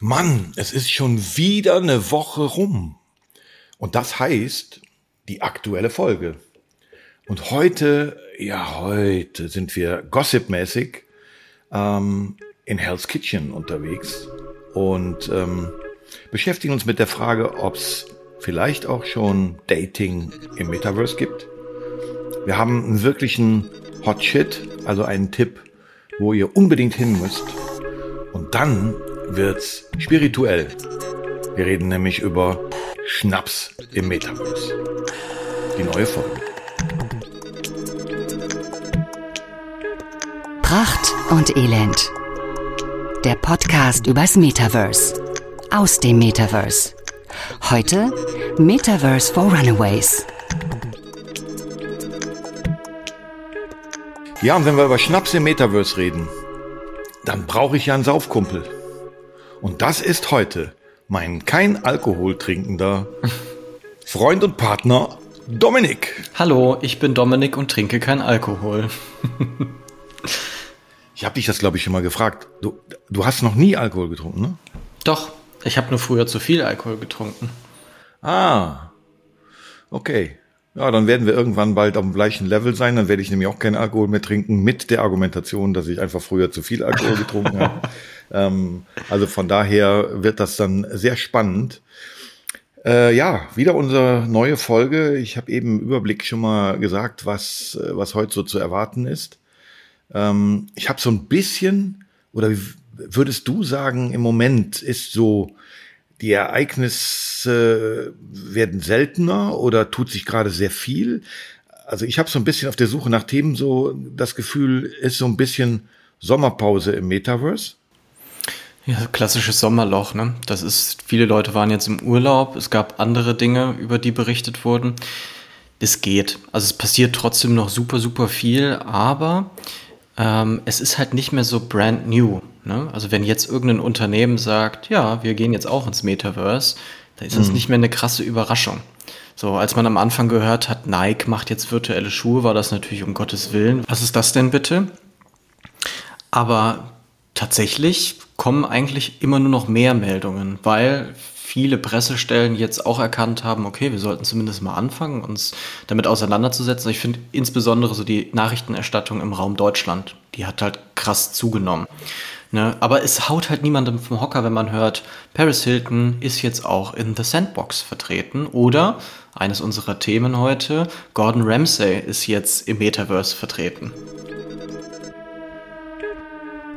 Mann, es ist schon wieder eine Woche rum. Und das heißt, die aktuelle Folge. Und heute, ja heute sind wir gossipmäßig in Hell's Kitchen unterwegs und beschäftigen uns mit der Frage, ob es vielleicht auch schon Dating im Metaverse gibt. Wir haben einen wirklichen Hot Shit, also einen Tipp, wo ihr unbedingt hin müsst. Und dann wird's spirituell. Wir reden nämlich über Schnaps im Metaverse. Die neue Folge. Pracht und Elend. Der Podcast übers Metaverse. Aus dem Metaverse. Heute Metaverse for Runaways. Ja, und wenn wir über Schnaps im Metaverse reden, dann brauche ich ja einen Saufkumpel. Und das ist heute mein kein Alkohol trinkender Freund und Partner Dominik. Hallo, ich bin Dominik und trinke keinen Alkohol. Ich habe dich das, glaube ich, schon mal gefragt. Du hast noch nie Alkohol getrunken, ne? Doch, ich habe nur früher zu viel Alkohol getrunken. Ah, okay. Ja, dann werden wir irgendwann bald auf dem gleichen Level sein. Dann werde ich nämlich auch keinen Alkohol mehr trinken, mit der Argumentation, dass ich einfach früher zu viel Alkohol getrunken habe. Also von daher wird das dann sehr spannend. Ja, wieder unsere neue Folge. Ich habe eben im Überblick schon mal gesagt, was heute so zu erwarten ist. Ich habe so ein bisschen, oder würdest du sagen, im Moment ist so... Die Ereignisse werden seltener oder tut sich gerade sehr viel? Also ich habe so ein bisschen auf der Suche nach Themen so das Gefühl, ist so ein bisschen Sommerpause im Metaverse. Ja, klassisches Sommerloch, ne? Das ist, viele Leute waren jetzt im Urlaub, es gab andere Dinge, über die berichtet wurden. Es geht. Also es passiert trotzdem noch super, super viel, aber es ist halt nicht mehr so brand new. Ne? Also wenn jetzt irgendein Unternehmen sagt, ja, wir gehen jetzt auch ins Metaverse, dann ist das nicht mehr eine krasse Überraschung. So, als man am Anfang gehört hat, Nike macht jetzt virtuelle Schuhe, war das natürlich um Gottes Willen. Was ist das denn bitte? Aber tatsächlich kommen eigentlich immer nur noch mehr Meldungen, weil viele Pressestellen jetzt auch erkannt haben, okay, wir sollten zumindest mal anfangen, uns damit auseinanderzusetzen. Ich finde insbesondere so die Nachrichtenerstattung im Raum Deutschland, die hat halt krass zugenommen. Ne? Aber es haut halt niemandem vom Hocker, wenn man hört, Paris Hilton ist jetzt auch in The Sandbox vertreten. Oder, eines unserer Themen heute, Gordon Ramsay ist jetzt im Metaverse vertreten.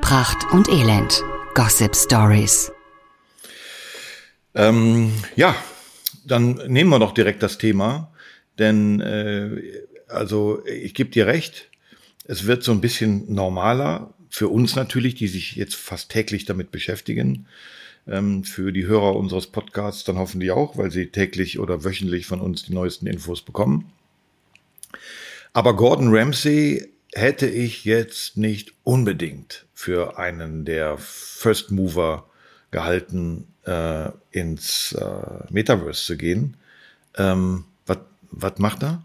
Pracht und Elend. Gossip Stories. Ja, dann nehmen wir doch direkt das Thema. Denn, also ich gebe dir recht, es wird so ein bisschen normaler. Für uns natürlich, die sich jetzt fast täglich damit beschäftigen, für die Hörer unseres Podcasts dann hoffentlich auch, weil sie täglich oder wöchentlich von uns die neuesten Infos bekommen. Aber Gordon Ramsay hätte ich jetzt nicht unbedingt für einen der First Mover gehalten, ins Metaverse zu gehen. Was macht er?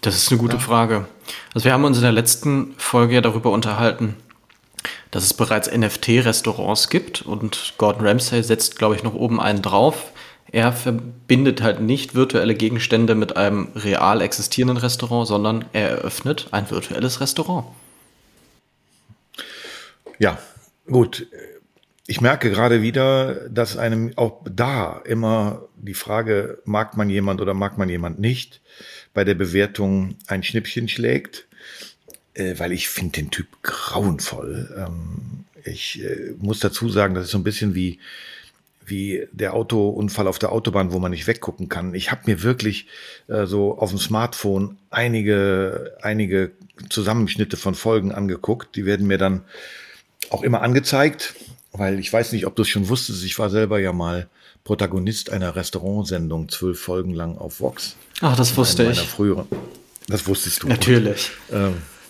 Das ist eine gute Frage. Also wir haben uns in der letzten Folge ja darüber unterhalten, dass es bereits NFT-Restaurants gibt und Gordon Ramsay setzt, glaube ich, noch oben einen drauf. Er verbindet halt nicht virtuelle Gegenstände mit einem real existierenden Restaurant, sondern er eröffnet ein virtuelles Restaurant. Ja, gut. Ich merke gerade wieder, dass einem auch da immer die Frage, mag man jemand oder mag man jemand nicht, bei der Bewertung ein Schnippchen schlägt. Weil ich finde den Typ grauenvoll. Ich muss dazu sagen, das ist so ein bisschen wie der Autounfall auf der Autobahn, wo man nicht weggucken kann. Ich habe mir wirklich so auf dem Smartphone einige Zusammenschnitte von Folgen angeguckt. Die werden mir dann auch immer angezeigt, weil ich weiß nicht, ob du es schon wusstest. Ich war selber ja mal Protagonist einer Restaurantsendung 12 Folgen lang auf Vox. Ach, das wusste ich. Das wusstest du. Natürlich.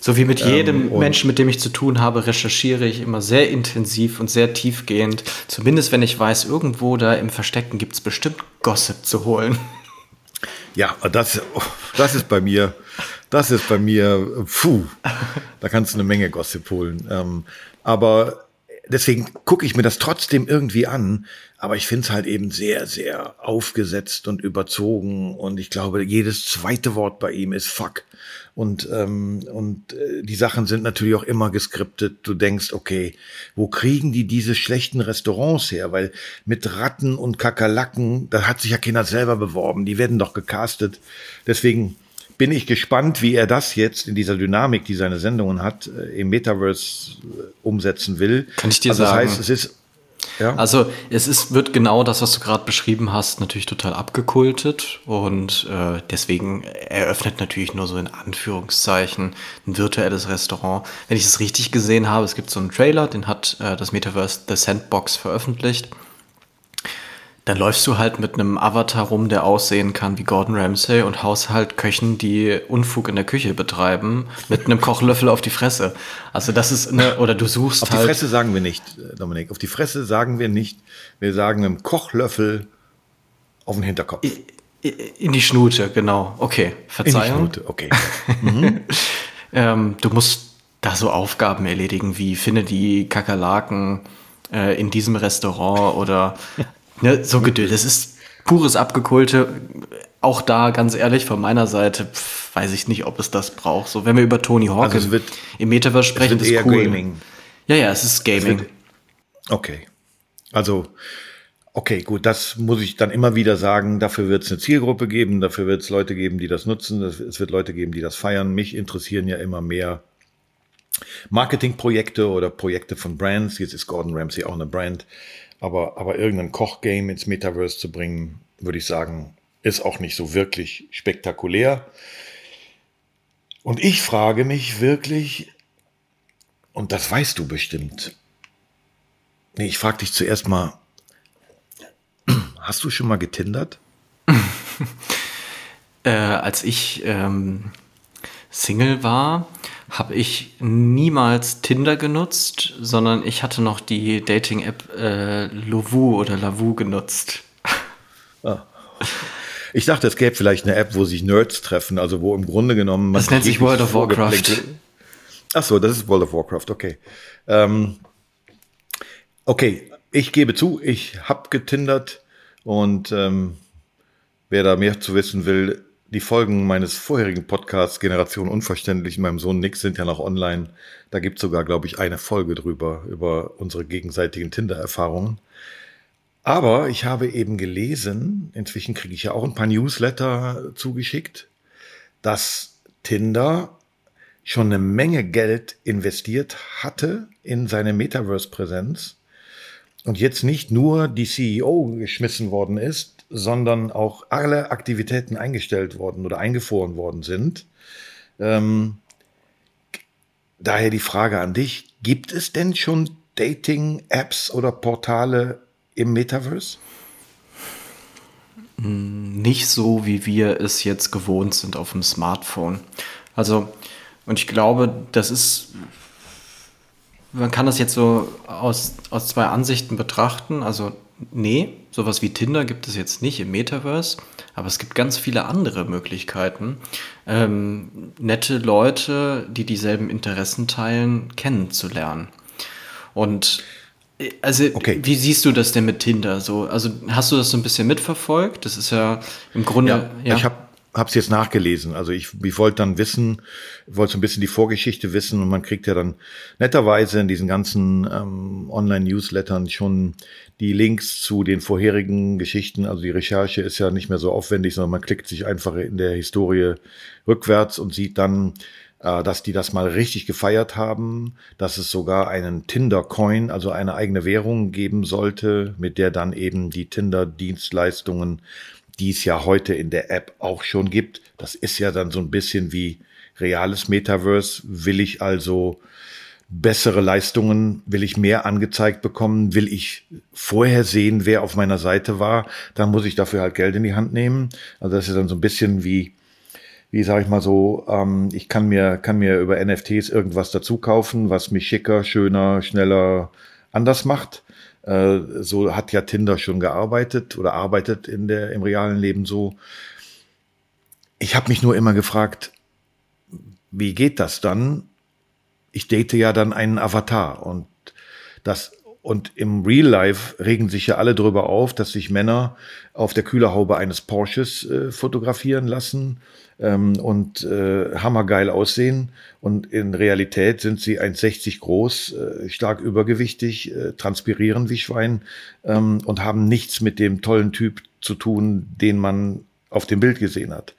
So wie mit jedem Menschen, mit dem ich zu tun habe, recherchiere ich immer sehr intensiv und sehr tiefgehend. Zumindest, wenn ich weiß, irgendwo da im Versteckten gibt es bestimmt Gossip zu holen. Ja, das ist bei mir, da kannst du eine Menge Gossip holen. Aber deswegen gucke ich mir das trotzdem irgendwie an, aber ich finde es halt eben sehr, sehr aufgesetzt und überzogen und ich glaube, jedes zweite Wort bei ihm ist fuck. Und die Sachen sind natürlich auch immer geskriptet. Du denkst, okay, wo kriegen die diese schlechten Restaurants her? Weil mit Ratten und Kakerlaken, da hat sich ja keiner selber beworben. Die werden doch gecastet. Deswegen bin ich gespannt, wie er das jetzt in dieser Dynamik, die seine Sendungen hat, im Metaverse umsetzen will. Kann ich dir also sagen? Das heißt, es ist ja. Also wird genau das, was du gerade beschrieben hast, natürlich total abgekultet und deswegen eröffnet natürlich nur so in Anführungszeichen ein virtuelles Restaurant. Wenn ich es richtig gesehen habe, es gibt so einen Trailer, den hat das Metaverse The Sandbox veröffentlicht. Dann läufst du halt mit einem Avatar rum, der aussehen kann wie Gordon Ramsay und haust halt Köchen, die Unfug in der Küche betreiben, mit einem Kochlöffel auf die Fresse. Also das ist oder du suchst auf halt. Auf die Fresse sagen wir nicht, Dominik. Auf die Fresse sagen wir nicht. Wir sagen einem Kochlöffel auf den Hinterkopf. In die Schnute, genau. Okay, Verzeihung. In die Schnute, okay. Mhm. Du musst da so Aufgaben erledigen, wie finde die Kakerlaken in diesem Restaurant oder ne, so Geduld, das ist pures Abgekulte. Auch da, ganz ehrlich, von meiner Seite weiß ich nicht, ob es das braucht. So, wenn wir über Tony Hawk also im Metaverse sprechen, ist eher cool. Gaming. Ja, es ist Gaming. Okay. Also, okay, gut, das muss ich dann immer wieder sagen. Dafür wird es eine Zielgruppe geben, dafür wird es Leute geben, die das nutzen. Es wird Leute geben, die das feiern. Mich interessieren ja immer mehr Marketingprojekte oder Projekte von Brands. Jetzt ist Gordon Ramsay auch eine Brand. Aber irgendein Kochgame ins Metaverse zu bringen, würde ich sagen, ist auch nicht so wirklich spektakulär. Und ich frage mich wirklich, und das weißt du bestimmt. Nee, ich frage dich zuerst mal, hast du schon mal getindert? Als ich Single war, habe ich niemals Tinder genutzt, sondern ich hatte noch die Dating-App Lovoo genutzt. Ah. Ich dachte, es gäbe vielleicht eine App, wo sich Nerds treffen, also wo im Grunde genommen... Das nennt sich World of Warcraft. Ach so, das ist World of Warcraft, okay. Okay, ich gebe zu, ich habe getindert und wer da mehr zu wissen will... Die Folgen meines vorherigen Podcasts Generation Unverständlich mit meinem Sohn Nick sind ja noch online. Da gibt es sogar, glaube ich, eine Folge drüber, über unsere gegenseitigen Tinder-Erfahrungen. Aber ich habe eben gelesen, inzwischen kriege ich ja auch ein paar Newsletter zugeschickt, dass Tinder schon eine Menge Geld investiert hatte in seine Metaverse-Präsenz und jetzt nicht nur die CEO geschmissen worden ist, sondern auch alle Aktivitäten eingestellt worden oder eingefroren worden sind. Daher die Frage an dich, gibt es denn schon Dating-Apps oder Portale im Metaverse? Nicht so, wie wir es jetzt gewohnt sind auf dem Smartphone. Also, und ich glaube, das ist... Man kann das jetzt so aus zwei Ansichten betrachten. Also, nee, sowas wie Tinder gibt es jetzt nicht im Metaverse, aber es gibt ganz viele andere Möglichkeiten, nette Leute, die dieselben Interessen teilen, kennenzulernen. Und also, okay. Wie siehst du das denn mit Tinder? So, also hast du das so ein bisschen mitverfolgt? Das ist ja im Grunde... Ja, ja. Ich habe es jetzt nachgelesen. Also ich wollte dann wissen, wollte so ein bisschen die Vorgeschichte wissen und man kriegt ja dann netterweise in diesen ganzen Online-Newslettern schon die Links zu den vorherigen Geschichten. Also die Recherche ist ja nicht mehr so aufwendig, sondern man klickt sich einfach in der Historie rückwärts und sieht dann, dass die das mal richtig gefeiert haben, dass es sogar einen Tinder-Coin, also eine eigene Währung geben sollte, mit der dann eben die Tinder-Dienstleistungen, die es ja heute in der App auch schon gibt. Das ist ja dann so ein bisschen wie reales Metaverse. Will ich also bessere Leistungen, will ich mehr angezeigt bekommen, will ich vorher sehen, wer auf meiner Seite war, dann muss ich dafür halt Geld in die Hand nehmen. Also das ist dann so ein bisschen wie sage ich mal so, ich kann mir über NFTs irgendwas dazu kaufen, was mich schicker, schöner, schneller, anders macht. So hat ja Tinder schon gearbeitet oder arbeitet im realen Leben so. Ich habe mich nur immer gefragt, wie geht das dann? Ich date ja dann einen Avatar und dass, und im Real Life regen sich ja alle drüber auf, dass sich Männer auf der Kühlerhaube eines Porsches fotografieren lassen und hammergeil aussehen. Und in Realität sind sie 1,60 groß, stark übergewichtig, transpirieren wie Schwein und haben nichts mit dem tollen Typ zu tun, den man auf dem Bild gesehen hat.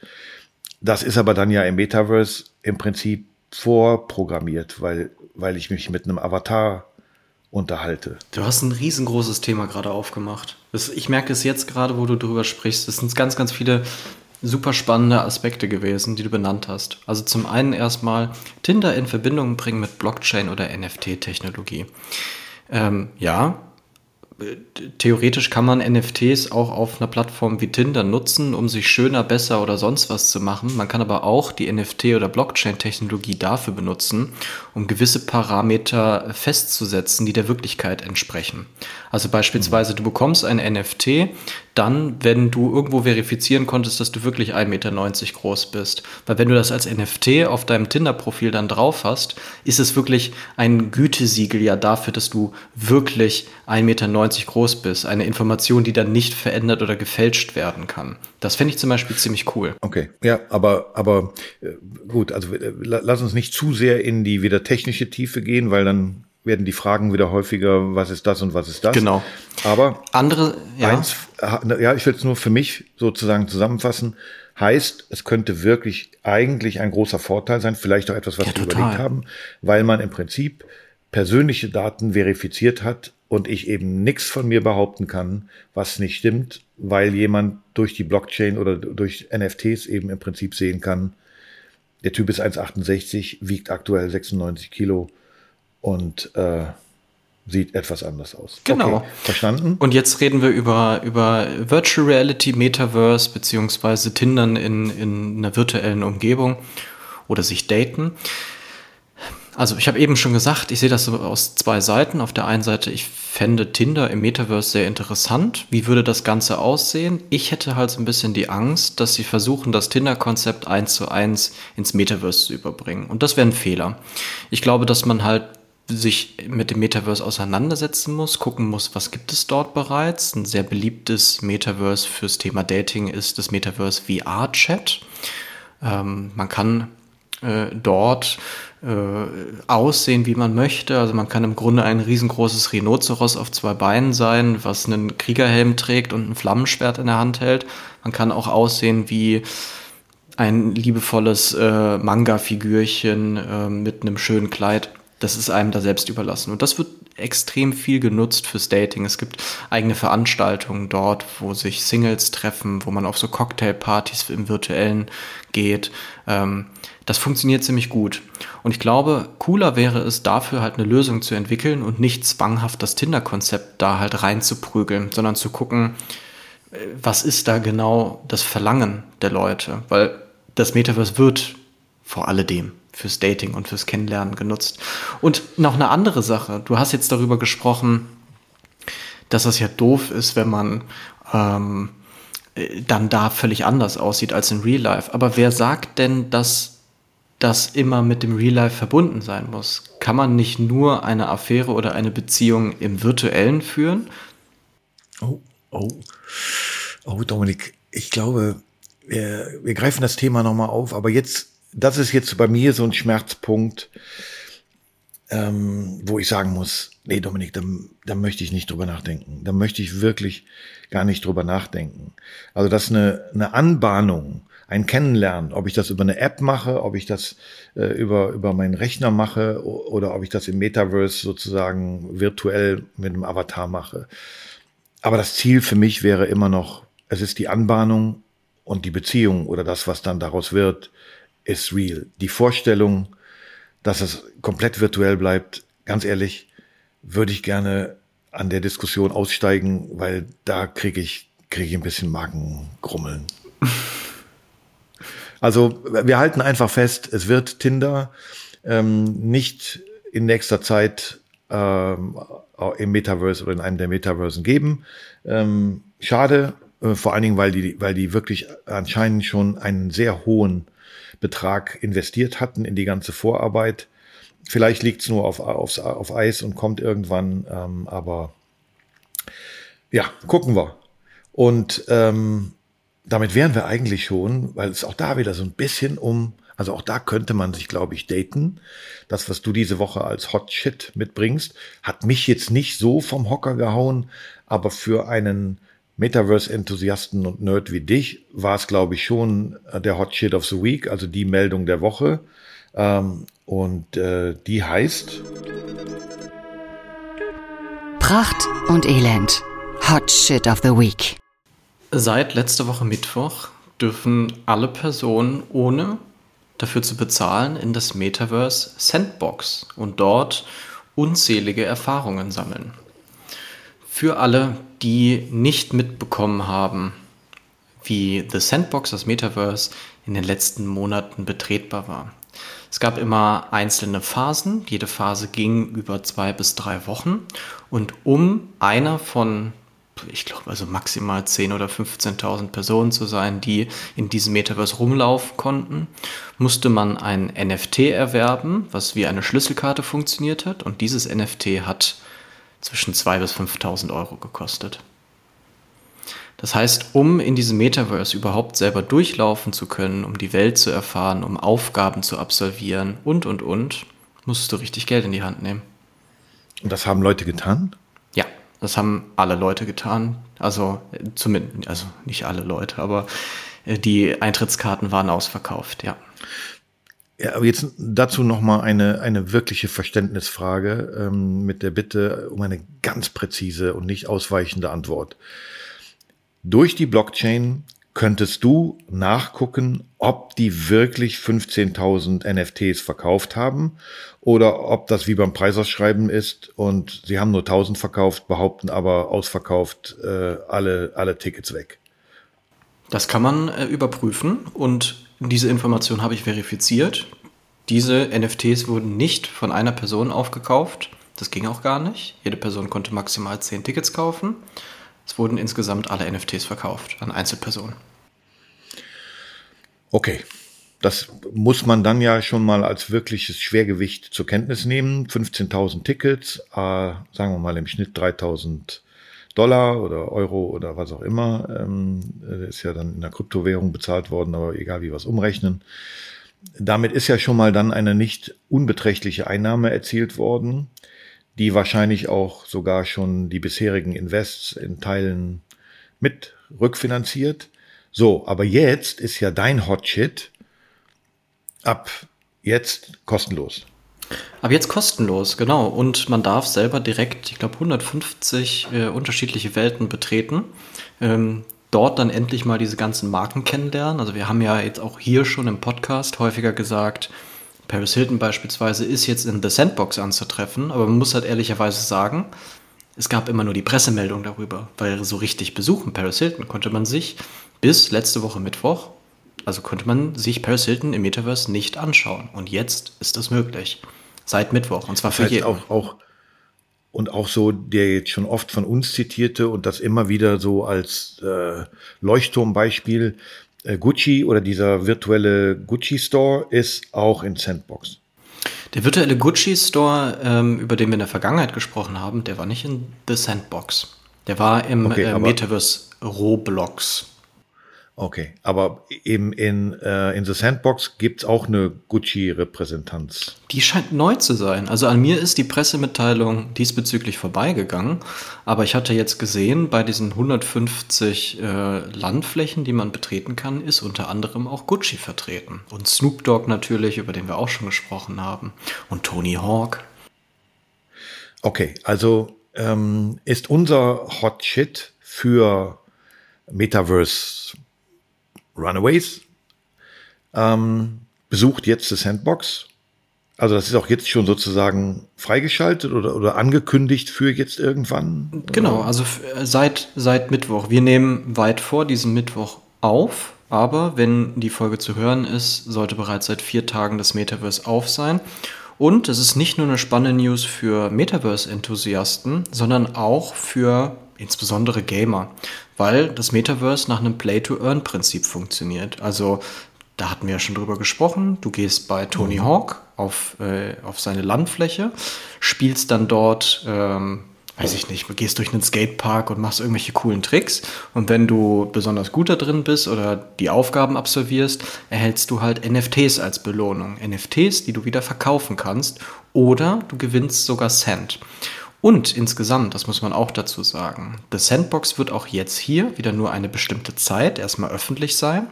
Das ist aber dann ja im Metaverse im Prinzip vorprogrammiert, weil ich mich mit einem Avatar unterhalte. Du hast ein riesengroßes Thema gerade aufgemacht. Ich merke es jetzt gerade, wo du drüber sprichst. Es sind ganz, ganz viele super spannende Aspekte gewesen, die du benannt hast. Also zum einen erstmal Tinder in Verbindung bringen mit Blockchain oder NFT-Technologie. Ja, theoretisch kann man NFTs auch auf einer Plattform wie Tinder nutzen, um sich schöner, besser oder sonst was zu machen. Man kann aber auch die NFT- oder Blockchain-Technologie dafür benutzen, um gewisse Parameter festzusetzen, die der Wirklichkeit entsprechen. Also beispielsweise, du bekommst ein NFT dann, wenn du irgendwo verifizieren konntest, dass du wirklich 1,90 Meter groß bist. Weil wenn du das als NFT auf deinem Tinder-Profil dann drauf hast, ist es wirklich ein Gütesiegel ja dafür, dass du wirklich 1,90 Meter groß bist. Eine Information, die dann nicht verändert oder gefälscht werden kann. Das fände ich zum Beispiel ziemlich cool. Okay, ja, aber gut, also lass uns nicht zu sehr in die wieder technische Tiefe gehen, weil dann werden die Fragen wieder häufiger, was ist das und was ist das? Genau. Aber andere, ja. Ich will es nur für mich sozusagen zusammenfassen. Heißt, es könnte wirklich eigentlich ein großer Vorteil sein, vielleicht auch etwas, was wir überlegt haben, weil man im Prinzip persönliche Daten verifiziert hat und ich eben nichts von mir behaupten kann, was nicht stimmt, weil jemand durch die Blockchain oder durch NFTs eben im Prinzip sehen kann, der Typ ist 1,68, wiegt aktuell 96 Kilo und sieht etwas anders aus. Genau. Okay, verstanden. Und jetzt reden wir über Virtual Reality, Metaverse, beziehungsweise Tindern in einer virtuellen Umgebung oder sich daten. Also ich habe eben schon gesagt, ich sehe das so aus zwei Seiten. Auf der einen Seite, ich fände Tinder im Metaverse sehr interessant. Wie würde das Ganze aussehen? Ich hätte halt so ein bisschen die Angst, dass sie versuchen, das Tinder-Konzept 1:1 ins Metaverse zu überbringen. Und das wäre ein Fehler. Ich glaube, dass man halt sich mit dem Metaverse auseinandersetzen muss, gucken muss, was gibt es dort bereits. Ein sehr beliebtes Metaverse fürs Thema Dating ist das Metaverse VR-Chat. Man kann dort aussehen, wie man möchte. Also man kann im Grunde ein riesengroßes Rhinoceros auf zwei Beinen sein, was einen Kriegerhelm trägt und ein Flammenschwert in der Hand hält. Man kann auch aussehen wie ein liebevolles Manga-Figürchen mit einem schönen Kleid. Das ist einem da selbst überlassen. Und das wird extrem viel genutzt fürs Dating. Es gibt eigene Veranstaltungen dort, wo sich Singles treffen, wo man auf so Cocktailpartys im Virtuellen geht. Das funktioniert ziemlich gut. Und ich glaube, cooler wäre es, dafür halt eine Lösung zu entwickeln und nicht zwanghaft das Tinder-Konzept da halt reinzuprügeln, sondern zu gucken, was ist da genau das Verlangen der Leute? Weil das Metaverse wird vor alledem fürs Dating und fürs Kennenlernen genutzt. Und noch eine andere Sache. Du hast jetzt darüber gesprochen, dass das ja doof ist, wenn man dann da völlig anders aussieht als in Real Life. Aber wer sagt denn, dass das immer mit dem Real Life verbunden sein muss? Kann man nicht nur eine Affäre oder eine Beziehung im Virtuellen führen? Oh, Dominik, ich glaube, wir greifen das Thema nochmal auf, aber jetzt, das ist jetzt bei mir so ein Schmerzpunkt, wo ich sagen muss, nee, Dominik, da möchte ich nicht drüber nachdenken. Da möchte ich wirklich gar nicht drüber nachdenken. Also, dass eine Anbahnung, ein Kennenlernen, ob ich das über eine App mache, ob ich das über meinen Rechner mache oder ob ich das im Metaverse sozusagen virtuell mit einem Avatar mache. Aber das Ziel für mich wäre immer noch, es ist die Anbahnung und die Beziehung oder das, was dann daraus wird, ist real. Die Vorstellung, dass es komplett virtuell bleibt, ganz ehrlich, würde ich gerne an der Diskussion aussteigen, weil da kriege ich ein bisschen Magengrummeln. Also wir halten einfach fest, es wird Tinder nicht in nächster Zeit im Metaverse oder in einem der Metaversen geben. Schade, vor allen Dingen, weil die wirklich anscheinend schon einen sehr hohen Betrag investiert hatten in die ganze Vorarbeit. Vielleicht liegt es nur auf Eis und kommt irgendwann, aber ja, gucken wir. Und damit wären wir eigentlich schon, weil es auch da wieder so ein bisschen um, also auch da könnte man sich, glaube ich, daten. Das, was du diese Woche als Hot Shit mitbringst, hat mich jetzt nicht so vom Hocker gehauen, aber für einen Metaverse-Enthusiasten und Nerd wie dich war es, glaube ich, schon der Hot Shit of the Week, also die Meldung der Woche. Die heißt Pracht und Elend. Hot Shit of the Week. Seit letzter Woche Mittwoch dürfen alle Personen, ohne dafür zu bezahlen, in das Metaverse Sandbox und dort unzählige Erfahrungen sammeln. Für alle, die nicht mitbekommen haben, wie The Sandbox, das Metaverse, in den letzten Monaten betretbar war. Es gab immer einzelne Phasen. Jede Phase ging über 2 bis 3 Wochen. Und um einer von, ich glaube, also maximal 10.000 oder 15.000 Personen zu sein, die in diesem Metaverse rumlaufen konnten, musste man ein NFT erwerben, was wie eine Schlüsselkarte funktioniert hat. Und dieses NFT hat zwischen 2.000 bis 5.000 Euro gekostet. Das heißt, um in diesem Metaverse überhaupt selber durchlaufen zu können, um die Welt zu erfahren, um Aufgaben zu absolvieren und, musstest du richtig Geld in die Hand nehmen. Und das haben Leute getan? Ja, das haben alle Leute getan. Also zumindest, also nicht alle Leute, aber die Eintrittskarten waren ausverkauft, ja. Ja, aber jetzt dazu nochmal eine wirkliche Verständnisfrage mit der Bitte um eine ganz präzise und nicht ausweichende Antwort. Durch die Blockchain könntest du nachgucken, ob die wirklich 15.000 NFTs verkauft haben oder ob das wie beim Preisausschreiben ist und sie haben nur 1.000 verkauft, behaupten aber ausverkauft alle Tickets weg. Das kann man überprüfen und diese Information habe ich verifiziert. Diese NFTs wurden nicht von einer Person aufgekauft. Das ging auch gar nicht. Jede Person konnte maximal 10 Tickets kaufen. Es wurden insgesamt alle NFTs verkauft an Einzelpersonen. Okay, das muss man dann ja schon mal als wirkliches Schwergewicht zur Kenntnis nehmen. 15.000 Tickets, sagen wir mal im Schnitt $3.000 oder Euro oder was auch immer. Ist ja dann in der Kryptowährung bezahlt worden, aber egal wie wir es umrechnen. Damit ist ja schon mal dann eine nicht unbeträchtliche Einnahme erzielt worden, die wahrscheinlich auch sogar schon die bisherigen Invests in Teilen mit rückfinanziert. So, aber jetzt ist ja dein Hot Shit ab jetzt kostenlos. Ab jetzt kostenlos, genau. Und man darf selber direkt, ich glaube, 150 unterschiedliche Welten betreten. Dort dann endlich mal diese ganzen Marken kennenlernen. Also wir haben ja jetzt auch hier schon im Podcast häufiger gesagt, Paris Hilton beispielsweise ist jetzt in The Sandbox anzutreffen, aber man muss halt ehrlicherweise sagen, es gab immer nur die Pressemeldung darüber, weil so richtig besuchen Paris Hilton konnte man sich bis letzte Woche Mittwoch, also konnte man sich Paris Hilton im Metaverse nicht anschauen. Und jetzt ist das möglich. Seit Mittwoch. Und zwar für jeden. Und auch so der jetzt schon oft von uns zitierte und das immer wieder so als Leuchtturmbeispiel, Gucci oder dieser virtuelle Gucci-Store ist auch in Sandbox. Der virtuelle Gucci-Store, über den wir in der Vergangenheit gesprochen haben, der war nicht in The Sandbox. Der war im Metaverse Roblox. Okay, aber eben in The Sandbox gibt es auch eine Gucci-Repräsentanz. Die scheint neu zu sein. Also an mir ist die Pressemitteilung diesbezüglich vorbeigegangen. Aber ich hatte jetzt gesehen, bei diesen 150 Landflächen, die man betreten kann, ist unter anderem auch Gucci vertreten. Und Snoop Dogg natürlich, über den wir auch schon gesprochen haben. Und Tony Hawk. Okay, also ist unser Hot Shit für Metaverse Runaways, besucht jetzt die Sandbox. Also das ist auch jetzt schon sozusagen freigeschaltet oder angekündigt für jetzt irgendwann? Genau, also seit Mittwoch. Wir nehmen weit vor diesem Mittwoch auf, aber wenn die Folge zu hören ist, sollte bereits seit 4 Tagen das Metaverse auf sein. Und es ist nicht nur eine spannende News für Metaverse-Enthusiasten, sondern auch für insbesondere Gamer, weil das Metaverse nach einem Play-to-Earn-Prinzip funktioniert. Also Da hatten wir ja schon drüber gesprochen. Du gehst bei Tony Hawk auf seine Landfläche, spielst dann dort, weiß ich nicht, gehst durch einen Skatepark und machst irgendwelche coolen Tricks. Und wenn du besonders gut da drin bist oder die Aufgaben absolvierst, erhältst du halt NFTs als Belohnung. NFTs, die du wieder verkaufen kannst, oder du gewinnst sogar Cent. Und insgesamt, das muss man auch dazu sagen, The Sandbox wird auch jetzt hier wieder nur eine bestimmte Zeit erstmal öffentlich sein.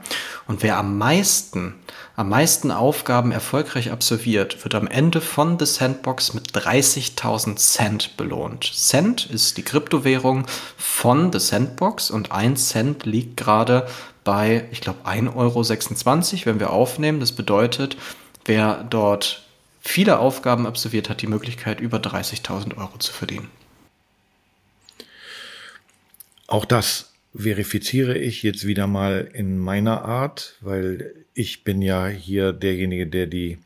Und wer am meisten Aufgaben erfolgreich absolviert, wird am Ende von The Sandbox mit 30.000 Cent belohnt. Cent ist die Kryptowährung von The Sandbox und 1 Cent liegt gerade bei, ich glaube, 1,26 Euro, wenn wir aufnehmen. Das bedeutet, wer dort viele Aufgaben absolviert hat, die Möglichkeit, über 30.000 Euro zu verdienen. Auch das verifiziere ich jetzt wieder mal in meiner Art, weil ich bin ja hier derjenige, der die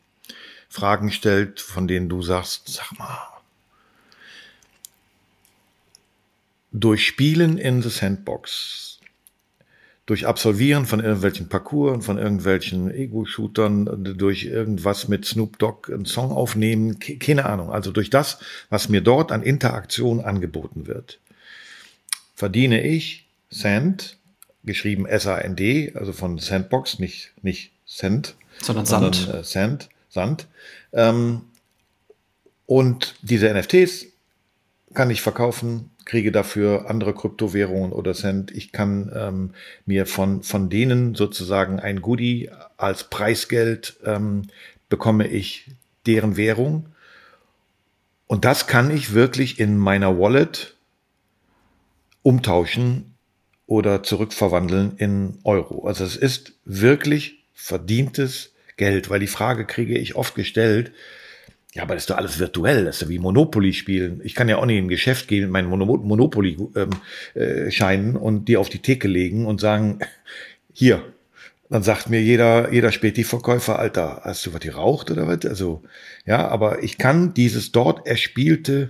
Fragen stellt, von denen du sagst, sag mal, durch Spielen in The Sandbox, durch Absolvieren von irgendwelchen Parcours, von irgendwelchen Ego-Shootern, durch irgendwas mit Snoop Dogg einen Song aufnehmen, keine Ahnung. Also durch das, was mir dort an Interaktion angeboten wird, verdiene ich Cent, geschrieben S-A-N-D, also von Sandbox, nicht Cent, sondern Sand. Sand. Und diese NFTs kann ich verkaufen, kriege dafür andere Kryptowährungen oder Cent. Ich kann mir von denen sozusagen ein Goodie als Preisgeld, bekomme ich deren Währung. Und das kann ich wirklich in meiner Wallet umtauschen oder zurückverwandeln in Euro. Also es ist wirklich verdientes Geld, weil die Frage kriege ich oft gestellt, ja, aber das ist doch alles virtuell, das ist ja wie Monopoly spielen. Ich kann ja auch nicht in ein Geschäft gehen mit meinen Monopoly-Scheinen und die auf die Theke legen und sagen, hier, dann sagt mir jeder Späti-Verkäufer, Alter, hast du was geraucht oder was? Also, ja, aber ich kann dieses dort erspielte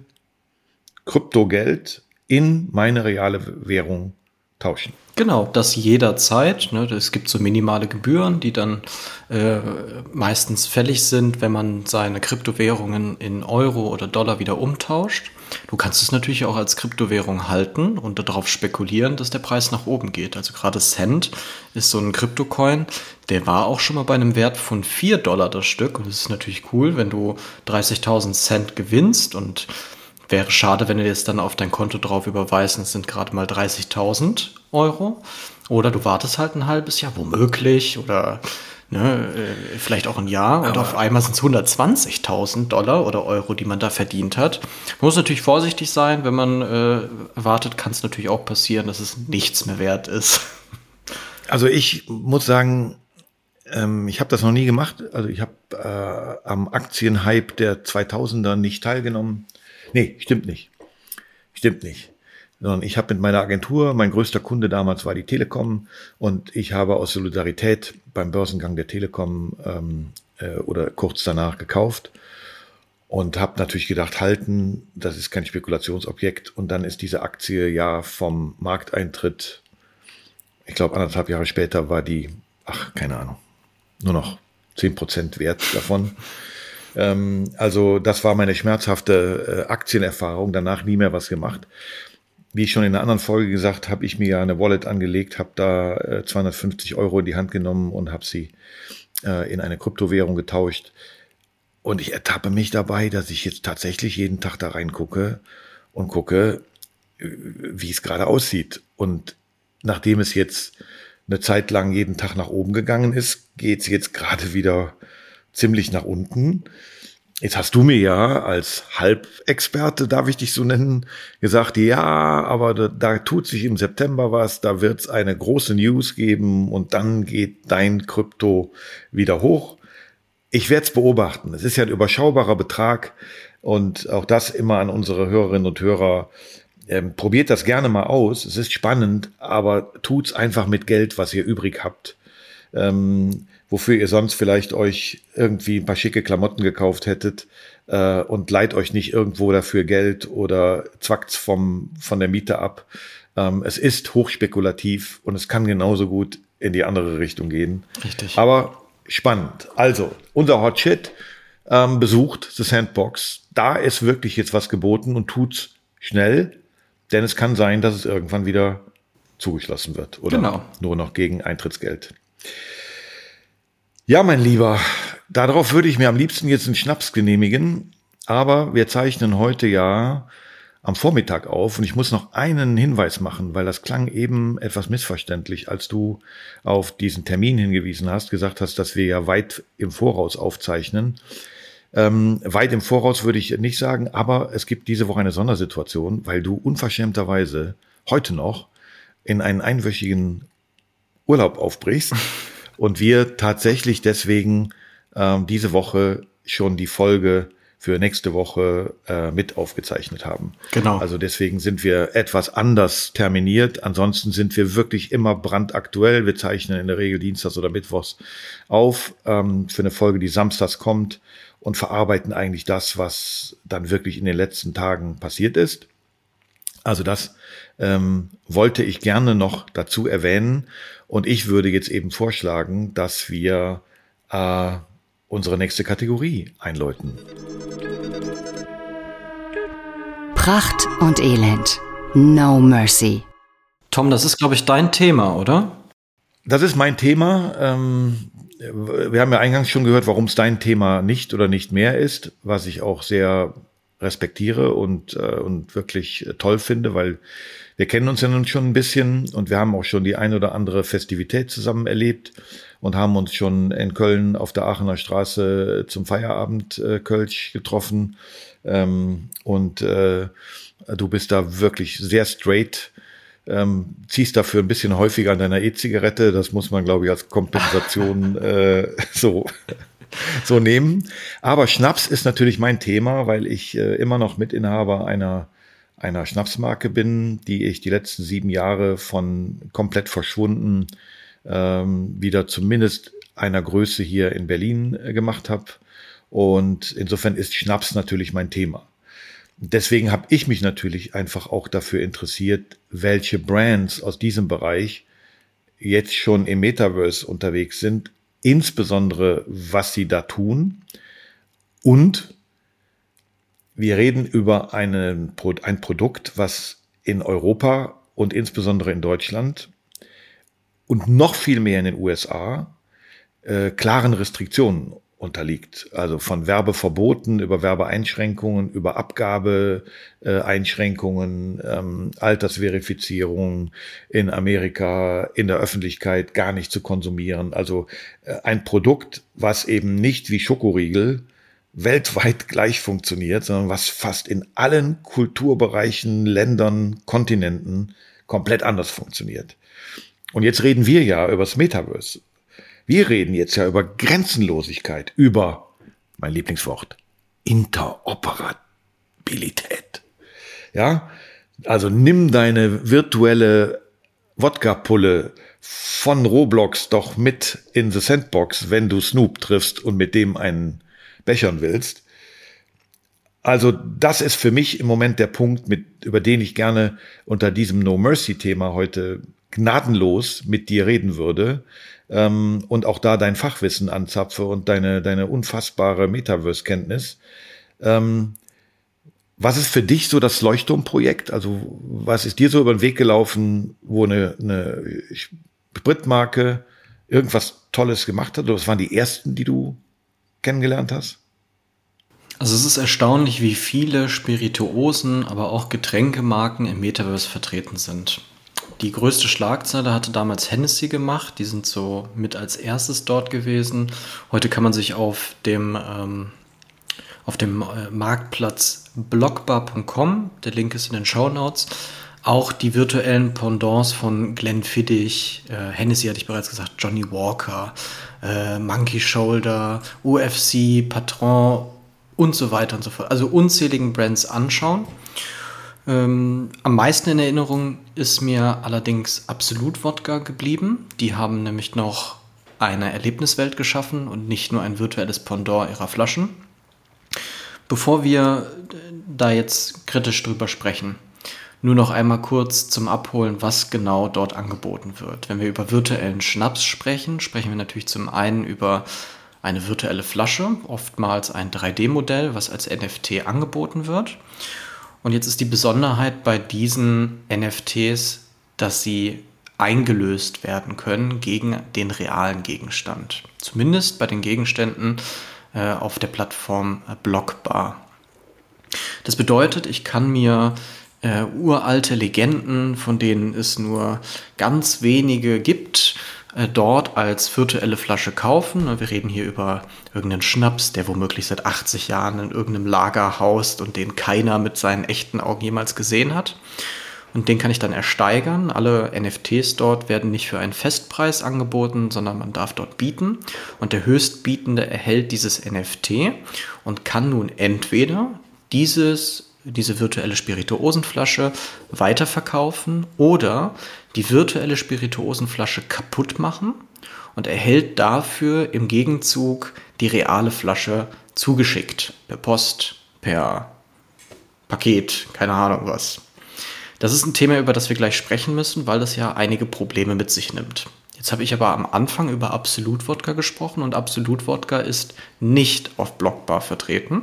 Kryptogeld in meine reale Währung tauschen. Genau, das jederzeit. Ne? Es gibt so minimale Gebühren, die dann meistens fällig sind, wenn man seine Kryptowährungen in Euro oder Dollar wieder umtauscht. Du kannst es natürlich auch als Kryptowährung halten und darauf spekulieren, dass der Preis nach oben geht. Also gerade Cent ist so ein Kryptocoin, der war auch schon mal bei einem Wert von $4 das Stück. Und das ist natürlich cool, wenn du 30.000 Cent gewinnst, und wäre schade, wenn du jetzt dann auf dein Konto drauf überweisen, es sind gerade mal 30.000 Euro. Oder du wartest halt ein halbes Jahr, womöglich, oder ne, vielleicht auch ein Jahr. Und auf einmal sind es 120.000 Dollar oder Euro, die man da verdient hat. Man muss natürlich vorsichtig sein, wenn man wartet, kann es natürlich auch passieren, dass es nichts mehr wert ist. Also ich muss sagen, ich habe das noch nie gemacht. Also ich habe am Aktienhype der 2000er nicht teilgenommen. Nee, stimmt nicht. Sondern ich habe mit meiner Agentur, mein größter Kunde damals war die Telekom, und ich habe aus Solidarität beim Börsengang der Telekom oder kurz danach gekauft und habe natürlich gedacht, halten, das ist kein Spekulationsobjekt, und dann ist diese Aktie ja vom Markteintritt, ich glaube 1,5 Jahre später war die, keine Ahnung, nur noch 10% wert davon. Also das war meine schmerzhafte Aktienerfahrung, danach nie mehr was gemacht. Wie ich schon in einer anderen Folge gesagt habe, ich mir ja eine Wallet angelegt, habe da 250 € in die Hand genommen und habe sie in eine Kryptowährung getauscht. Und ich ertappe mich dabei, dass ich jetzt tatsächlich jeden Tag da reingucke und gucke, wie es gerade aussieht. Und nachdem es jetzt eine Zeit lang jeden Tag nach oben gegangen ist, geht es jetzt gerade wieder ziemlich nach unten. Jetzt hast du mir ja als Halbexperte, darf ich dich so nennen, gesagt, ja, aber da tut sich im September was, da wird es eine große News geben und dann geht dein Krypto wieder hoch. Ich werde es beobachten. Es ist ja ein überschaubarer Betrag, und auch das immer an unsere Hörerinnen und Hörer. Probiert das gerne mal aus. Es ist spannend, aber tut's einfach mit Geld, was ihr übrig habt. Wofür ihr sonst vielleicht euch irgendwie ein paar schicke Klamotten gekauft hättet, und leiht euch nicht irgendwo dafür Geld oder zwackt's von der Miete ab. Es ist hochspekulativ und es kann genauso gut in die andere Richtung gehen. Richtig. Aber spannend. Also, unser Hot Shit besucht The Sandbox. Da ist wirklich jetzt was geboten und tut's schnell, denn es kann sein, dass es irgendwann wieder zugelassen wird oder nur noch gegen Eintrittsgeld. Ja, mein Lieber, darauf würde ich mir am liebsten jetzt einen Schnaps genehmigen, aber wir zeichnen heute ja am Vormittag auf und ich muss noch einen Hinweis machen, weil das klang eben etwas missverständlich, als du auf diesen Termin hingewiesen hast, gesagt hast, dass wir ja weit im Voraus aufzeichnen. Weit im Voraus würde ich nicht sagen, aber es gibt diese Woche eine Sondersituation, weil du unverschämterweise heute noch in einen einwöchigen Urlaub aufbrichst und wir tatsächlich deswegen diese Woche schon die Folge für nächste Woche mit aufgezeichnet haben. Genau. Also deswegen sind wir etwas anders terminiert. Ansonsten sind wir wirklich immer brandaktuell. Wir zeichnen in der Regel dienstags oder mittwochs auf für eine Folge, die samstags kommt und verarbeiten eigentlich das, was dann wirklich in den letzten Tagen passiert ist. Also das wollte ich gerne noch dazu erwähnen. Und ich würde jetzt eben vorschlagen, dass wir unsere nächste Kategorie einläuten. Pracht und Elend. No Mercy. Tom, das ist, glaube ich, dein Thema, oder? Das ist mein Thema. Wir haben ja eingangs schon gehört, warum es dein Thema nicht oder nicht mehr ist, was ich auch sehr respektiere und wirklich toll finde, weil wir kennen uns ja nun schon ein bisschen und wir haben auch schon die ein oder andere Festivität zusammen erlebt und haben uns schon in Köln auf der Aachener Straße zum Feierabend Kölsch getroffen. Du bist da wirklich sehr straight, ziehst dafür ein bisschen häufiger an deiner E-Zigarette. Das muss man, glaube ich, als Kompensation so nehmen. Aber Schnaps ist natürlich mein Thema, weil ich immer noch Mitinhaber einer Schnapsmarke bin, die ich die letzten 7 Jahre von komplett verschwunden wieder zumindest einer Größe hier in Berlin gemacht habe. Und insofern ist Schnaps natürlich mein Thema. Deswegen habe ich mich natürlich einfach auch dafür interessiert, welche Brands aus diesem Bereich jetzt schon im Metaverse unterwegs sind, insbesondere was sie da tun. Und wir reden über ein Produkt, was in Europa und insbesondere in Deutschland und noch viel mehr in den USA klaren Restriktionen unterliegt. Also von Werbeverboten über Werbeeinschränkungen, über Abgabeeinschränkungen, Altersverifizierung in Amerika, in der Öffentlichkeit gar nicht zu konsumieren. Also ein Produkt, was eben nicht wie Schokoriegel weltweit gleich funktioniert, sondern was fast in allen Kulturbereichen, Ländern, Kontinenten komplett anders funktioniert. Und jetzt reden wir ja über das Metaverse. Wir reden jetzt ja über Grenzenlosigkeit, über, mein Lieblingswort, Interoperabilität. Ja, also nimm deine virtuelle Wodka-Pulle von Roblox doch mit in The Sandbox, wenn du Snoop triffst und mit dem einen bechern willst. Also das ist für mich im Moment der Punkt, über den ich gerne unter diesem No-Mercy-Thema heute gnadenlos mit dir reden würde und auch da dein Fachwissen anzapfe und deine unfassbare Metaverse-Kenntnis. Was ist für dich so das Leuchtturmprojekt? Also was ist dir so über den Weg gelaufen, wo eine Spritmarke irgendwas Tolles gemacht hat? Oder was waren die ersten, die du kennengelernt hast? Also es ist erstaunlich, wie viele Spirituosen, aber auch Getränkemarken im Metaverse vertreten sind. Die größte Schlagzeile hatte damals Hennessy gemacht. Die sind so mit als erstes dort gewesen. Heute kann man sich auf dem Marktplatz blockbar.com, der Link ist in den Shownotes, auch die virtuellen Pendants von Glenfiddich, Hennessy hatte ich bereits gesagt, Johnny Walker, Monkey Shoulder, UFC, Patron und so weiter und so fort. Also unzähligen Brands anschauen. Am meisten in Erinnerung ist mir allerdings Absolut Wodka geblieben. Die haben nämlich noch eine Erlebniswelt geschaffen und nicht nur ein virtuelles Pendant ihrer Flaschen. Bevor wir da jetzt kritisch drüber sprechen, Nur noch einmal kurz zum Abholen, was genau dort angeboten wird. Wenn wir über virtuellen Schnaps sprechen, sprechen wir natürlich zum einen über eine virtuelle Flasche, oftmals ein 3D-Modell, was als NFT angeboten wird. Und jetzt ist die Besonderheit bei diesen NFTs, dass sie eingelöst werden können gegen den realen Gegenstand. Zumindest bei den Gegenständen auf der Plattform Blockbar. Das bedeutet, ich kann mir uralte Legenden, von denen es nur ganz wenige gibt, dort als virtuelle Flasche kaufen. Wir reden hier über irgendeinen Schnaps, der womöglich seit 80 Jahren in irgendeinem Lager haust und den keiner mit seinen echten Augen jemals gesehen hat. Und den kann ich dann ersteigern. Alle NFTs dort werden nicht für einen Festpreis angeboten, sondern man darf dort bieten. Und der Höchstbietende erhält dieses NFT und kann nun entweder diese virtuelle Spirituosenflasche weiterverkaufen oder die virtuelle Spirituosenflasche kaputt machen und erhält dafür im Gegenzug die reale Flasche zugeschickt. Per Post, per Paket, keine Ahnung was. Das ist ein Thema, über das wir gleich sprechen müssen, weil das ja einige Probleme mit sich nimmt. Jetzt habe ich aber am Anfang über Absolut Wodka gesprochen und Absolut Wodka ist nicht auf Blockbar vertreten,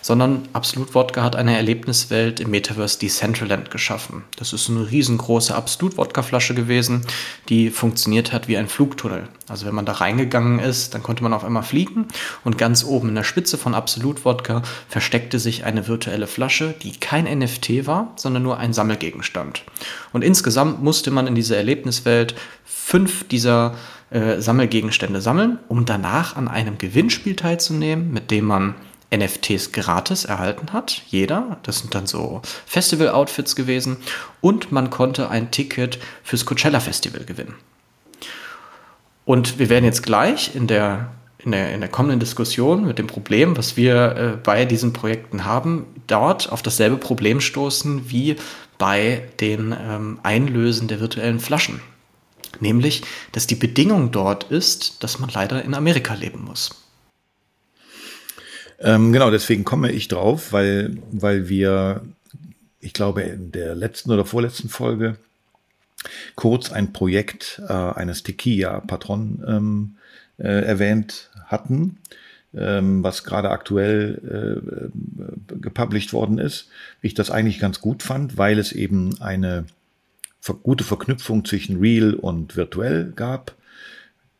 sondern Absolut Wodka hat eine Erlebniswelt im Metaverse Decentraland geschaffen. Das ist eine riesengroße Absolut Wodka Flasche gewesen, die funktioniert hat wie ein Flugtunnel. Also wenn man da reingegangen ist, dann konnte man auf einmal fliegen und ganz oben in der Spitze von Absolut Wodka versteckte sich eine virtuelle Flasche, die kein NFT war, sondern nur ein Sammelgegenstand. Und insgesamt musste man in dieser Erlebniswelt 5 dieser Sammelgegenstände sammeln, um danach an einem Gewinnspiel teilzunehmen, mit dem man NFTs gratis erhalten hat. Jeder, das sind dann so Festival-Outfits gewesen und man konnte ein Ticket fürs Coachella-Festival gewinnen. Und wir werden jetzt gleich in der kommenden Diskussion mit dem Problem, was wir bei diesen Projekten haben, dort auf dasselbe Problem stoßen wie bei den Einlösen der virtuellen Flaschen. Nämlich, dass die Bedingung dort ist, dass man leider in Amerika leben muss. Genau, deswegen komme ich drauf, weil wir, ich glaube, in der letzten oder vorletzten Folge kurz ein Projekt eines Tequila Patron erwähnt hatten, was gerade aktuell gepublished worden ist. Ich das eigentlich ganz gut fand, weil es eben eine gute Verknüpfung zwischen real und virtuell gab.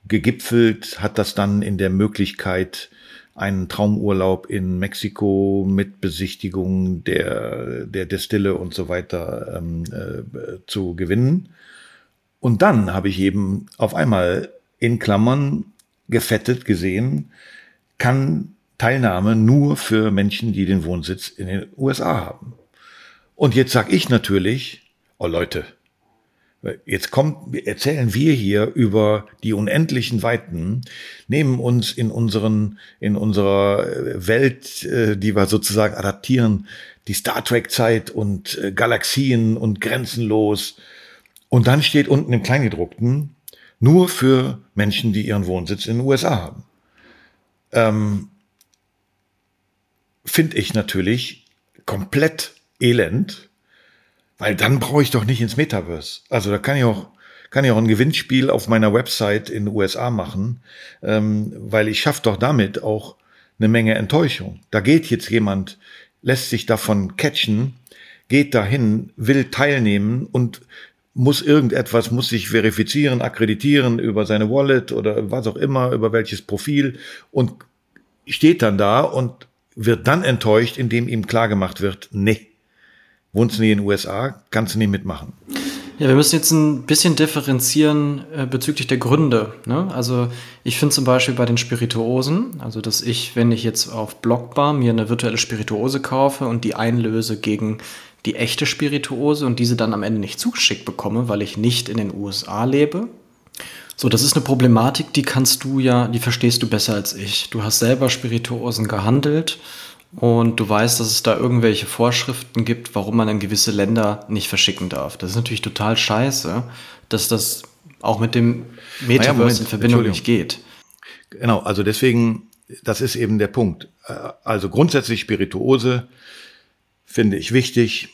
Gegipfelt hat das dann in der Möglichkeit, einen Traumurlaub in Mexiko mit Besichtigung der Destille und so weiter zu gewinnen. Und dann habe ich eben auf einmal in Klammern gefettet gesehen, kann Teilnahme nur für Menschen, die den Wohnsitz in den USA haben. Und jetzt sage ich natürlich, oh Leute, erzählen wir hier über die unendlichen Weiten, nehmen uns in unserer Welt, die wir sozusagen adaptieren, die Star Trek-Zeit und Galaxien und grenzenlos. Und dann steht unten im Kleingedruckten, nur für Menschen, die ihren Wohnsitz in den USA haben. Finde ich natürlich komplett elend. Weil dann brauche ich doch nicht ins Metaverse. Also da kann ich auch ein Gewinnspiel auf meiner Website in den USA machen, weil ich schaffe doch damit auch eine Menge Enttäuschung. Da geht jetzt jemand, lässt sich davon catchen, geht dahin, will teilnehmen und muss sich verifizieren, akkreditieren über seine Wallet oder was auch immer, über welches Profil und steht dann da und wird dann enttäuscht, indem ihm klargemacht wird, nee. Wohnst du in den USA, kannst du nicht mitmachen. Ja, wir müssen jetzt ein bisschen differenzieren bezüglich der Gründe. Ne? Also ich finde zum Beispiel bei den Spirituosen, also dass ich, wenn ich jetzt auf Blockbar mir eine virtuelle Spirituose kaufe und die einlöse gegen die echte Spirituose und diese dann am Ende nicht zugeschickt bekomme, weil ich nicht in den USA lebe. So, das ist eine Problematik, die verstehst du besser als ich. Du hast selber Spirituosen gehandelt. Und du weißt, dass es da irgendwelche Vorschriften gibt, warum man in gewisse Länder nicht verschicken darf. Das ist natürlich total scheiße, dass das auch mit dem Metaverse in Verbindung nicht geht. Genau, also deswegen, das ist eben der Punkt. Also grundsätzlich Spirituose finde ich wichtig,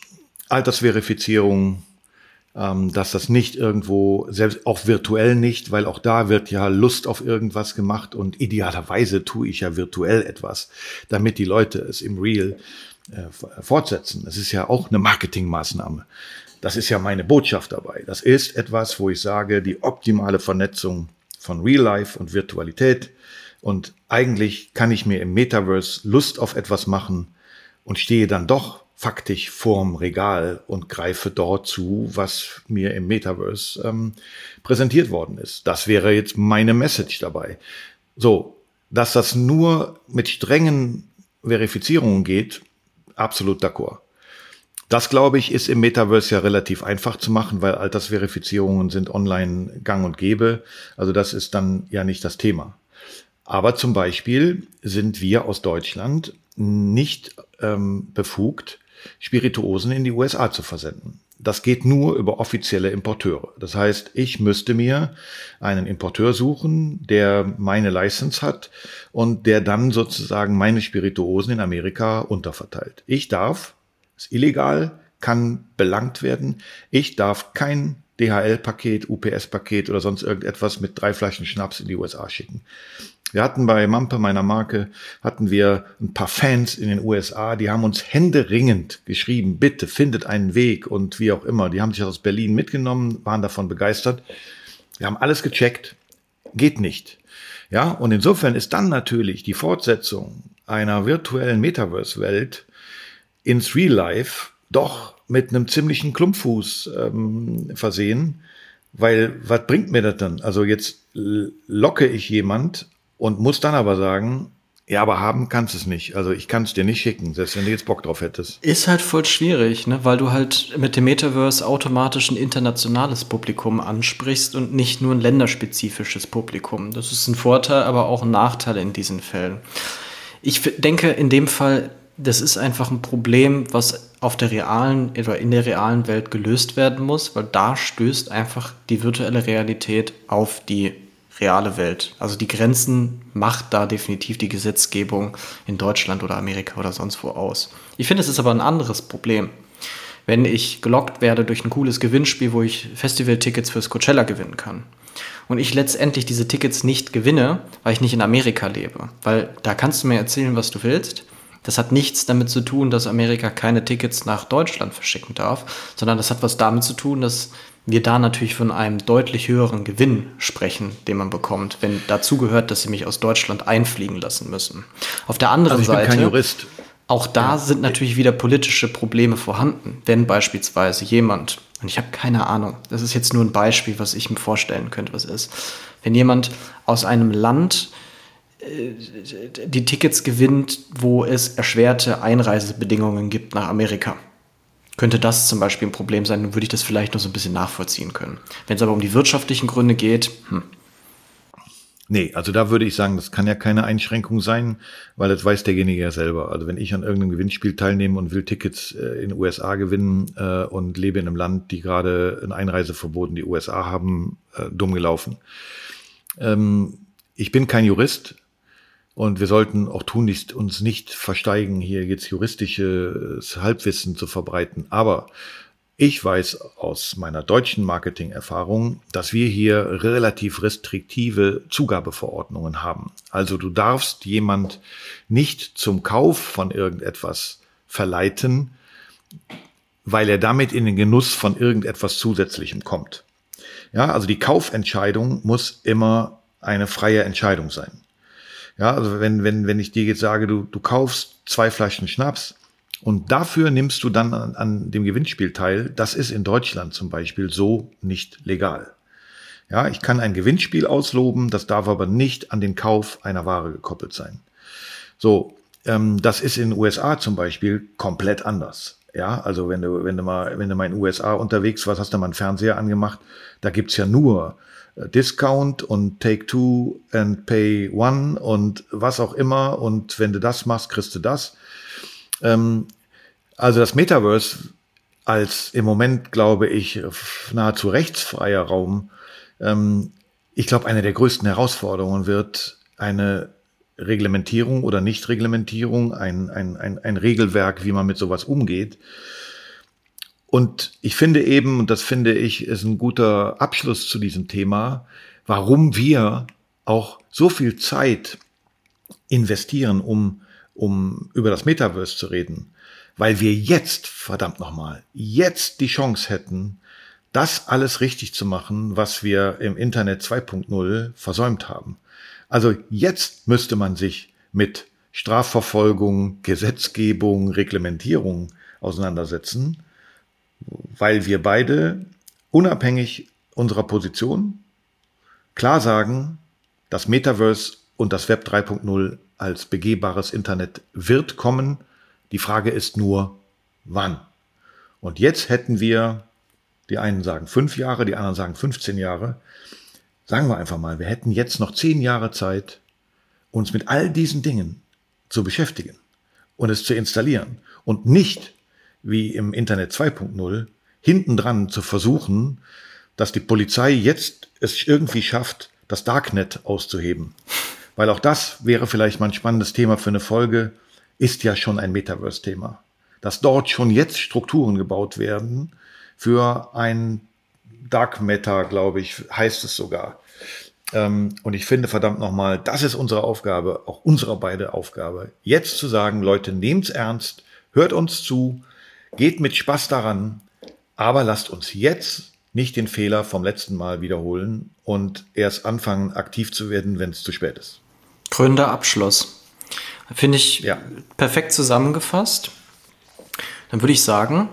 Altersverifizierung, dass das nicht irgendwo, selbst auch virtuell nicht, weil auch da wird ja Lust auf irgendwas gemacht und idealerweise tue ich ja virtuell etwas, damit die Leute es im Real fortsetzen. Das ist ja auch eine Marketingmaßnahme. Das ist ja meine Botschaft dabei. Das ist etwas, wo ich sage, die optimale Vernetzung von Real Life und Virtualität. Und eigentlich kann ich mir im Metaverse Lust auf etwas machen und stehe dann doch faktisch vorm Regal und greife dort zu, was mir im Metaverse präsentiert worden ist. Das wäre jetzt meine Message dabei. So, dass das nur mit strengen Verifizierungen geht, absolut d'accord. Das, glaube ich, ist im Metaverse ja relativ einfach zu machen, weil Altersverifizierungen sind online gang und gäbe. Also das ist dann ja nicht das Thema. Aber zum Beispiel sind wir aus Deutschland nicht befugt, Spirituosen in die USA zu versenden. Das geht nur über offizielle Importeure. Das heißt, ich müsste mir einen Importeur suchen, der meine License hat und der dann sozusagen meine Spirituosen in Amerika unterverteilt. Ich darf, ist illegal, kann belangt werden. Ich darf kein DHL-Paket, UPS-Paket oder sonst irgendetwas mit 3 Flaschen Schnaps in die USA schicken. Wir hatten bei Mampe, meiner Marke, hatten wir ein paar Fans in den USA, die haben uns händeringend geschrieben, bitte findet einen Weg und wie auch immer. Die haben sich aus Berlin mitgenommen, waren davon begeistert. Wir haben alles gecheckt, geht nicht. Ja, und insofern ist dann natürlich die Fortsetzung einer virtuellen Metaverse-Welt ins Real Life doch mit einem ziemlichen Klumpfuß versehen, weil was bringt mir das dann? Also jetzt locke ich jemand und muss dann aber sagen, ja, aber haben kannst du es nicht. Also ich kann es dir nicht schicken, selbst wenn du jetzt Bock drauf hättest. Ist halt voll schwierig, ne? Weil du halt mit dem Metaverse automatisch ein internationales Publikum ansprichst und nicht nur ein länderspezifisches Publikum. Das ist ein Vorteil, aber auch ein Nachteil in diesen Fällen. Ich denke in dem Fall, das ist einfach ein Problem, was auf der realen oder in der realen Welt gelöst werden muss, weil da stößt einfach die virtuelle Realität auf die reale Welt. Also die Grenzen macht da definitiv die Gesetzgebung in Deutschland oder Amerika oder sonst wo aus. Ich finde, es ist aber ein anderes Problem. Wenn ich gelockt werde durch ein cooles Gewinnspiel, wo ich Festivaltickets fürs Coachella gewinnen kann und ich letztendlich diese Tickets nicht gewinne, weil ich nicht in Amerika lebe, weil da kannst du mir erzählen, was du willst. Das hat nichts damit zu tun, dass Amerika keine Tickets nach Deutschland verschicken darf, sondern das hat was damit zu tun, dass wir da natürlich von einem deutlich höheren Gewinn sprechen, den man bekommt, wenn dazu gehört, dass sie mich aus Deutschland einfliegen lassen müssen. Auf der anderen Seite, ich bin kein Jurist. Auch da sind natürlich wieder politische Probleme vorhanden, wenn beispielsweise jemand, und ich habe keine Ahnung, das ist jetzt nur ein Beispiel, was ich mir vorstellen könnte, was ist, wenn jemand aus einem Land die Tickets gewinnt, wo es erschwerte Einreisebedingungen gibt nach Amerika. Könnte das zum Beispiel ein Problem sein, dann würde ich das vielleicht noch so ein bisschen nachvollziehen können. Wenn es aber um die wirtschaftlichen Gründe geht, Nee, also da würde ich sagen, das kann ja keine Einschränkung sein, weil das weiß derjenige ja selber. Also wenn ich an irgendeinem Gewinnspiel teilnehme und will Tickets in den USA gewinnen und lebe in einem Land, die gerade ein Einreiseverbot in die USA haben, dumm gelaufen. Ich bin kein Jurist. Und wir sollten auch tunlichst uns nicht versteigen, hier jetzt juristisches Halbwissen zu verbreiten. Aber ich weiß aus meiner deutschen Marketing-Erfahrung, dass wir hier relativ restriktive Zugabeverordnungen haben. Also du darfst jemand nicht zum Kauf von irgendetwas verleiten, weil er damit in den Genuss von irgendetwas Zusätzlichem kommt. Ja, also die Kaufentscheidung muss immer eine freie Entscheidung sein. Ja, also wenn ich dir jetzt sage, du kaufst 2 Flaschen Schnaps und dafür nimmst du dann an dem Gewinnspiel teil, das ist in Deutschland zum Beispiel so nicht legal. Ja, ich kann ein Gewinnspiel ausloben, das darf aber nicht an den Kauf einer Ware gekoppelt sein. So, das ist in den USA zum Beispiel komplett anders. Ja, also wenn du mal in den USA unterwegs warst, hast du mal einen Fernseher angemacht, da gibt's ja nur Discount und Take 2 and Pay 1 und was auch immer. Und wenn du das machst, kriegst du das. Also das Metaverse als im Moment, glaube ich, nahezu rechtsfreier Raum. Ich glaube, eine der größten Herausforderungen wird eine Reglementierung oder Nichtreglementierung, ein Regelwerk, wie man mit sowas umgeht. Und ich finde eben, und das finde ich, ist ein guter Abschluss zu diesem Thema, warum wir auch so viel Zeit investieren, um über das Metaverse zu reden. Weil wir jetzt, verdammt nochmal, jetzt die Chance hätten, das alles richtig zu machen, was wir im Internet 2.0 versäumt haben. Also jetzt müsste man sich mit Strafverfolgung, Gesetzgebung, Reglementierung auseinandersetzen, weil wir beide unabhängig unserer Position klar sagen, das Metaverse und das Web 3.0 als begehbares Internet wird kommen. Die Frage ist nur, wann? Und jetzt hätten wir, die einen sagen 5 Jahre, die anderen sagen 15 Jahre. Sagen wir einfach mal, wir hätten jetzt noch 10 Jahre Zeit, uns mit all diesen Dingen zu beschäftigen und es zu installieren. Und nicht, wie im Internet 2.0, hintendran zu versuchen, dass die Polizei jetzt es irgendwie schafft, das Darknet auszuheben. Weil auch das wäre vielleicht mal ein spannendes Thema für eine Folge, ist ja schon ein Metaverse-Thema. Dass dort schon jetzt Strukturen gebaut werden für ein Dark Matter, glaube ich, heißt es sogar. Und ich finde, verdammt nochmal, das ist unsere Aufgabe, auch unserer beide Aufgabe, jetzt zu sagen, Leute, nehmt's ernst, hört uns zu, geht mit Spaß daran, aber lasst uns jetzt nicht den Fehler vom letzten Mal wiederholen und erst anfangen, aktiv zu werden, wenn es zu spät ist. Krönender Abschluss. Finde ich perfekt zusammengefasst. Dann würde ich sagen,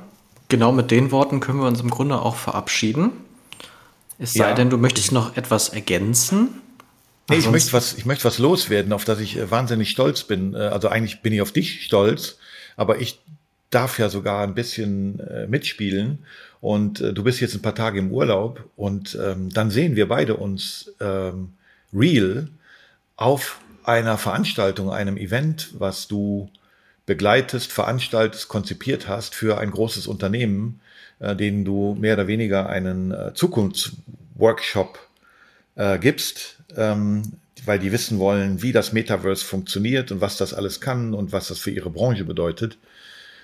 genau mit den Worten können wir uns im Grunde auch verabschieden. Es sei denn, du möchtest noch etwas ergänzen. Nee, ich möchte was loswerden, auf das ich wahnsinnig stolz bin. Also eigentlich bin ich auf dich stolz, aber ich darf ja sogar ein bisschen mitspielen. Und du bist jetzt ein paar Tage im Urlaub und dann sehen wir beide uns real auf einer Veranstaltung, einem Event, was du begleitest, veranstaltest, konzipiert hast für ein großes Unternehmen, denen du mehr oder weniger einen Zukunftsworkshop gibst, weil die wissen wollen, wie das Metaverse funktioniert und was das alles kann und was das für ihre Branche bedeutet.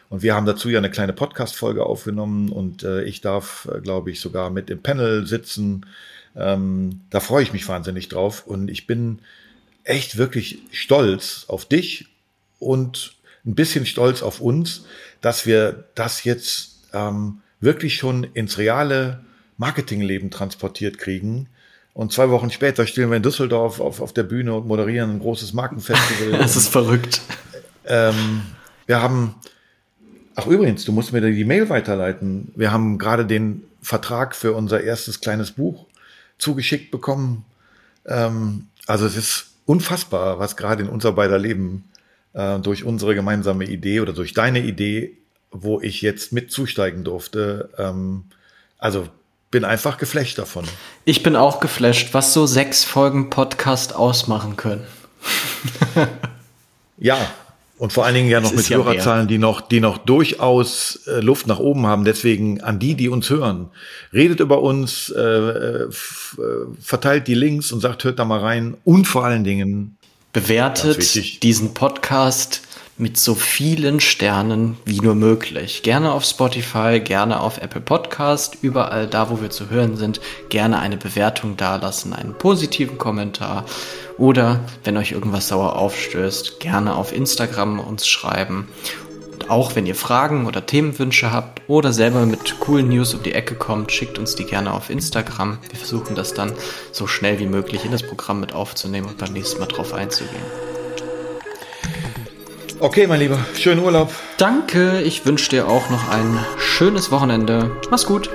Und wir haben dazu ja eine kleine Podcast-Folge aufgenommen und ich darf, glaube ich, sogar mit im Panel sitzen. Da freue ich mich wahnsinnig drauf und ich bin echt wirklich stolz auf dich und ein bisschen stolz auf uns, dass wir das jetzt wirklich schon ins reale Marketingleben transportiert kriegen. Und 2 Wochen später stehen wir in Düsseldorf auf der Bühne und moderieren ein großes Markenfestival. Das ist verrückt. Wir haben, ach übrigens, du musst mir die Mail weiterleiten. Wir haben gerade den Vertrag für unser erstes kleines Buch zugeschickt bekommen. Also es ist unfassbar, was gerade in unser beider Leben durch unsere gemeinsame Idee oder durch deine Idee, wo ich jetzt mit zusteigen durfte. Also bin einfach geflasht davon. Ich bin auch geflasht, was so 6 Folgen Podcast ausmachen können. Ja, und vor allen Dingen ja noch das mit Hörerzahlen, die noch durchaus Luft nach oben haben. Deswegen an die uns hören. Redet über uns, verteilt die Links und sagt, hört da mal rein. Und vor allen Dingen bewertet diesen Podcast mit so vielen Sternen wie nur möglich. Gerne auf Spotify, gerne auf Apple Podcast, überall da, wo wir zu hören sind, gerne eine Bewertung dalassen, einen positiven Kommentar oder, wenn euch irgendwas sauer aufstößt, gerne auf Instagram uns schreiben. Und auch wenn ihr Fragen oder Themenwünsche habt oder selber mit coolen News um die Ecke kommt, schickt uns die gerne auf Instagram. Wir versuchen das dann so schnell wie möglich in das Programm mit aufzunehmen und beim nächsten Mal drauf einzugehen. Okay, mein Lieber, schönen Urlaub. Danke, ich wünsche dir auch noch ein schönes Wochenende. Mach's gut.